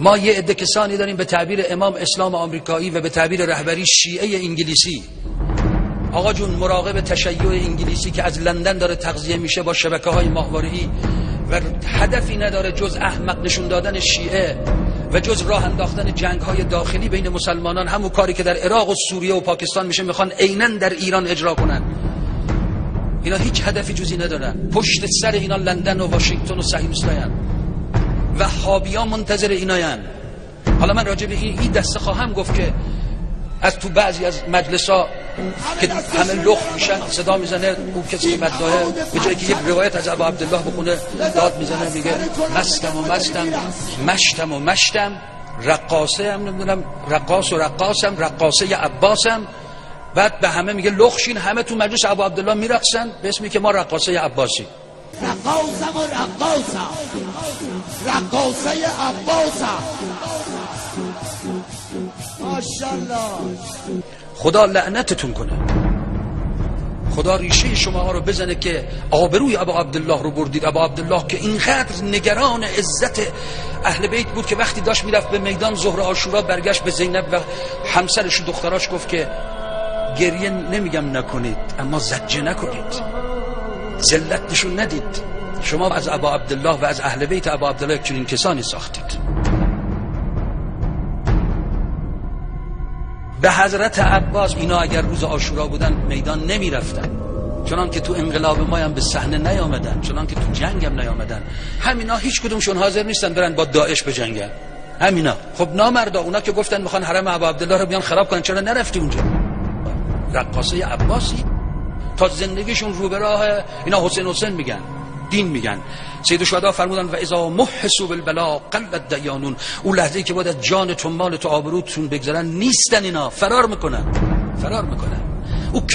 ما یه عده کسانی داریم به تعبیر امام اسلام آمریکایی و به تعبیر رهبری شیعه انگلیسی. آقا جون مراقب تشیع انگلیسی که از لندن داره تغذیه میشه با شبکه‌های ماهواره‌ای و هدفی نداره جز احمق نشون دادن شیعه و جز راه انداختن جنگ‌های داخلی بین مسلمانان. همون کاری که در عراق و سوریه و پاکستان میشه میخوان عیناً در ایران اجرا کنن. اینا هیچ هدفی جزی ندارن. پشت سر اینا لندن و واشنگتن و صهیونیست‌هاین. وهابی‌ها منتظر ایناین. حالا من راجع به این دسته خواهم گفت که از تو بعضی از مجلس‌ها که همه لخت میشن صدا میزنه اون کسی که مدعاه به جایی که یک روایت از ابو عبدالله بخونه داد میزنه میگه مستم و مشتم رقاصه هم نمیدونم رقاص و رقاصم رقاصه عباسم. بعد به همه میگه لخشین، همه تو مجلس ابو عبدالله میرقصن به اسمی که ما رقاصه عباسی رقاصم و رقاصم رقاصه عباسم. ماشاءالله، خدا لعنتتون کنه، خدا ریشه شما رو بزنه که آبروی ابو عبدالله رو بردید. ابو عبدالله که اینقدر نگران عزت اهل بیت بود که وقتی داشت میرفت به میدان ظهر عاشورا برگشت به زینب و همسرش و دختراش گفت که گریه نمیگم نکنید اما زجه نکنید، ذلت نشون ندید. شما از ابو عبدالله و از اهل بیت ابو عبدالله چنین کسانی ساختید. به حضرت عباس اینا اگر روز عاشورا بودن میدان نمی رفتن، چنان که تو انقلاب ما هم به صحنه نیامدن، چنان که تو جنگ هم نیامدن. همینا هیچ کدومشون حاضر نیستن برن با داعش بجنگن. همینا خب نامردا، اونا که گفتن میخوان حرم ابو عبدالله رو بیان خراب کنن چرا نرفتی اونجا؟ رقاصه عباسی تا زندگیشون رو به راه اینا حسین میگن، دین میگن. سید الشهدا فرمودن و اذا محسوا بالبلا قلت دیانون. اون لحظه‌ای که باید از جان تو مال تو آبروتون بگذرن نیستن، اینا فرار میکنن. او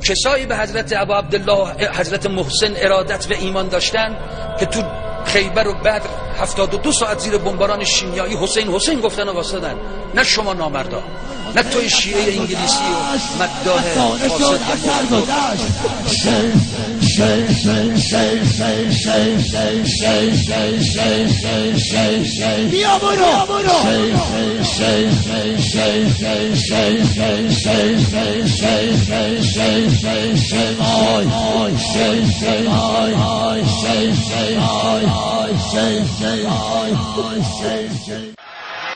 کسایی به حضرت ابو عبدالله حضرت محسن ارادت و ایمان داشتن که تو خیبر و بدر 72 ساعت زیر بمباران شیمیایی حسین گفتن و واسطدن. نه شما نامردا، نه توی شیعه انگلیسی و مداح فاسد بیا برو